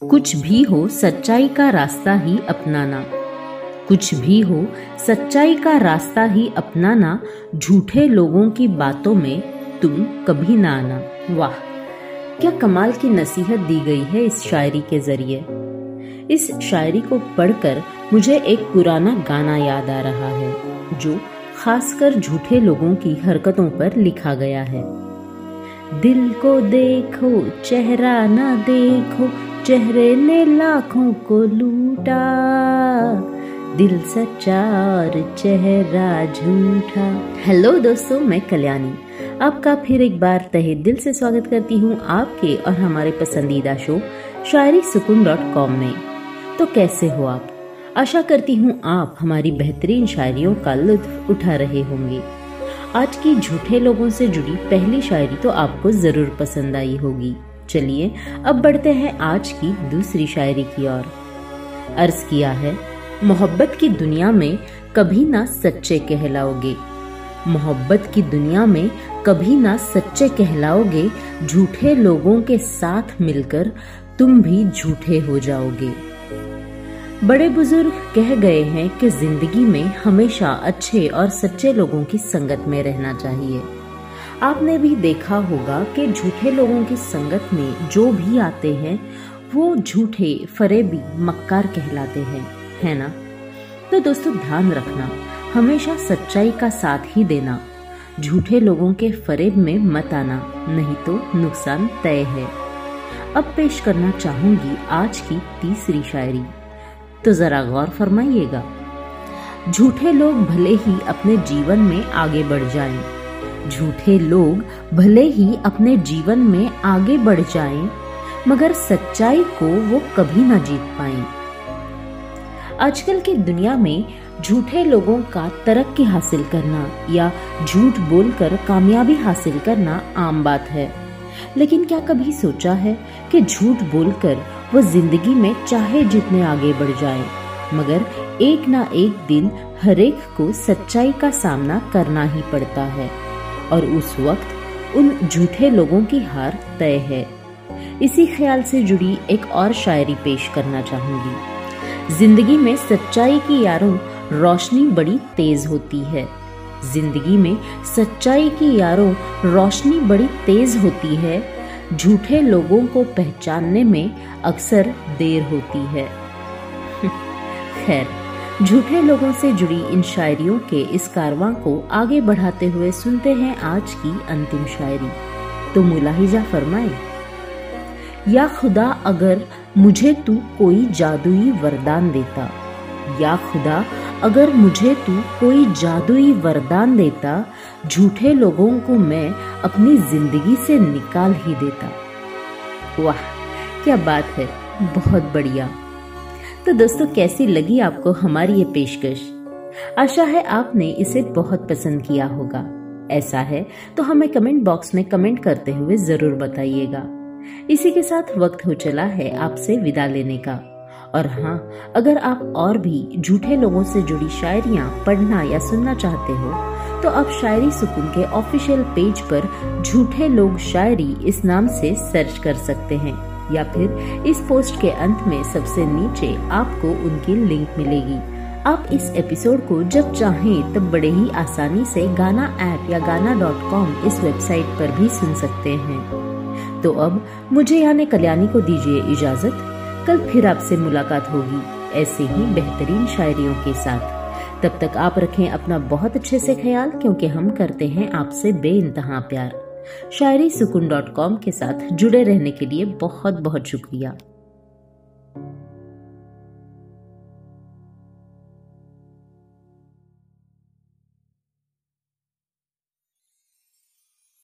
कुछ भी हो सच्चाई का रास्ता ही अपनाना, कुछ भी हो सच्चाई का रास्ता ही अपनाना, झूठे लोगों की बातों में तुम कभी ना आना। वाह, क्या कमाल की नसीहत दी गई है इस शायरी के जरिए। इस शायरी को पढ़कर मुझे एक पुराना गाना याद आ रहा है जो खासकर झूठे लोगों की हरकतों पर लिखा गया है। दिल को देखो चेहरा ना देखो, चेहरे ने लाखों को लूटा, दिल सच्चा और चेहरा झूठा। हेलो दोस्तों, मैं कल्याणी आपका फिर एक बार तहे दिल से स्वागत करती हूँ आपके और हमारे पसंदीदा शो शायरी सुकून .com में। तो कैसे हो आप? आशा करती हूँ आप हमारी बेहतरीन शायरियों का लुत्फ उठा रहे होंगे। आज की झूठे लोगों से जुड़ी पहली शायरी तो आपको जरूर पसंद आई होगी। चलिए अब बढ़ते हैं आज की दूसरी शायरी की ओर। अर्ज किया है, मोहब्बत की दुनिया में कभी ना सच्चे कहलाओगे, मोहब्बत की दुनिया में कभी ना सच्चे कहलाओगे, झूठे लोगों के साथ मिलकर तुम भी झूठे हो जाओगे। बड़े बुजुर्ग कह गए हैं कि जिंदगी में हमेशा अच्छे और सच्चे लोगों की संगत में रहना चाहिए। आपने भी देखा होगा कि झूठे लोगों की संगत में जो भी आते हैं वो झूठे, फरेबी, मक्कार कहलाते हैं, है ना? तो दोस्तों ध्यान रखना, हमेशा सच्चाई का साथ ही देना, झूठे लोगों के फरेब में मत आना, नहीं तो नुकसान तय है। अब पेश करना चाहूंगी आज की तीसरी शायरी, तो जरा गौर फरमाइएगा। झूठे लोग भले ही अपने जीवन में आगे बढ़ जाएं, झूठे लोग भले ही अपने जीवन में आगे बढ़ जाएं, मगर सच्चाई को वो कभी ना जीत पाएं। आजकल की दुनिया में झूठे लोगों का तरक्की हासिल करना या झूठ बोलकर कामयाबी हासिल करना आम बात है, लेकिन क्या कभी सोचा है कि झूठ बोलकर वो जिंदगी में चाहे जितने आगे बढ़ जाए, मगर एक ना एक दिन हरेक को सच्चाई का सामना करना ही पड़ता है और उस वक्त उन झूठे लोगों की हार तय है। इसी ख्याल से जुड़ी एक और शायरी पेश करना चाहूंगी। जिंदगी में सच्चाई की यारों रोशनी बड़ी तेज होती है, जिंदगी में सच्चाई की यारों रोशनी बड़ी तेज होती है, झूठे लोगों को पहचानने में अक्सर देर होती है। खैर, झूठे लोगों से जुड़ी इन शायरियों के इस कारवां को आगे बढ़ाते हुए सुनते हैं आज की अंतिम शायरी, तो मुलाहिजा फरमाए। या खुदा अगर मुझे तू कोई जादुई वरदान देता, या खुदा अगर मुझे तू कोई जादुई वरदान देता, झूठे लोगों को मैं अपनी जिंदगी से निकाल ही देता। वाह, क्या बात है, बहुत बढ़िया। तो दोस्तों कैसी लगी आपको हमारी ये पेशकश? आशा है आपने इसे बहुत पसंद किया होगा। ऐसा है तो हमें कमेंट बॉक्स में कमेंट करते हुए जरूर बताइएगा। इसी के साथ वक्त हो चला है आपसे विदा लेने का। और हाँ, अगर आप और भी झूठे लोगों से जुड़ी शायरियाँ पढ़ना या सुनना चाहते हो तो आप शायरी सुकून के ऑफिशियल पेज पर झूठे लोग शायरी इस नाम से सर्च कर सकते हैं, या फिर इस पोस्ट के अंत में सबसे नीचे आपको उनकी लिंक मिलेगी। आप इस एपिसोड को जब चाहें तब बड़े ही आसानी से गाना ऐप या गाना.com इस वेबसाइट पर भी सुन सकते हैं। तो अब मुझे यानी कल्याणी को दीजिए इजाजत। कल फिर आपसे मुलाकात होगी ऐसे ही बेहतरीन शायरियों के साथ। तब तक आप रखें अपना बहुत अच्छे से ख्याल, क्योंकि हम करते हैं आपसे बेइंतहा प्यार। शायरी सुकून .com के साथ जुड़े रहने के लिए बहुत बहुत शुक्रिया।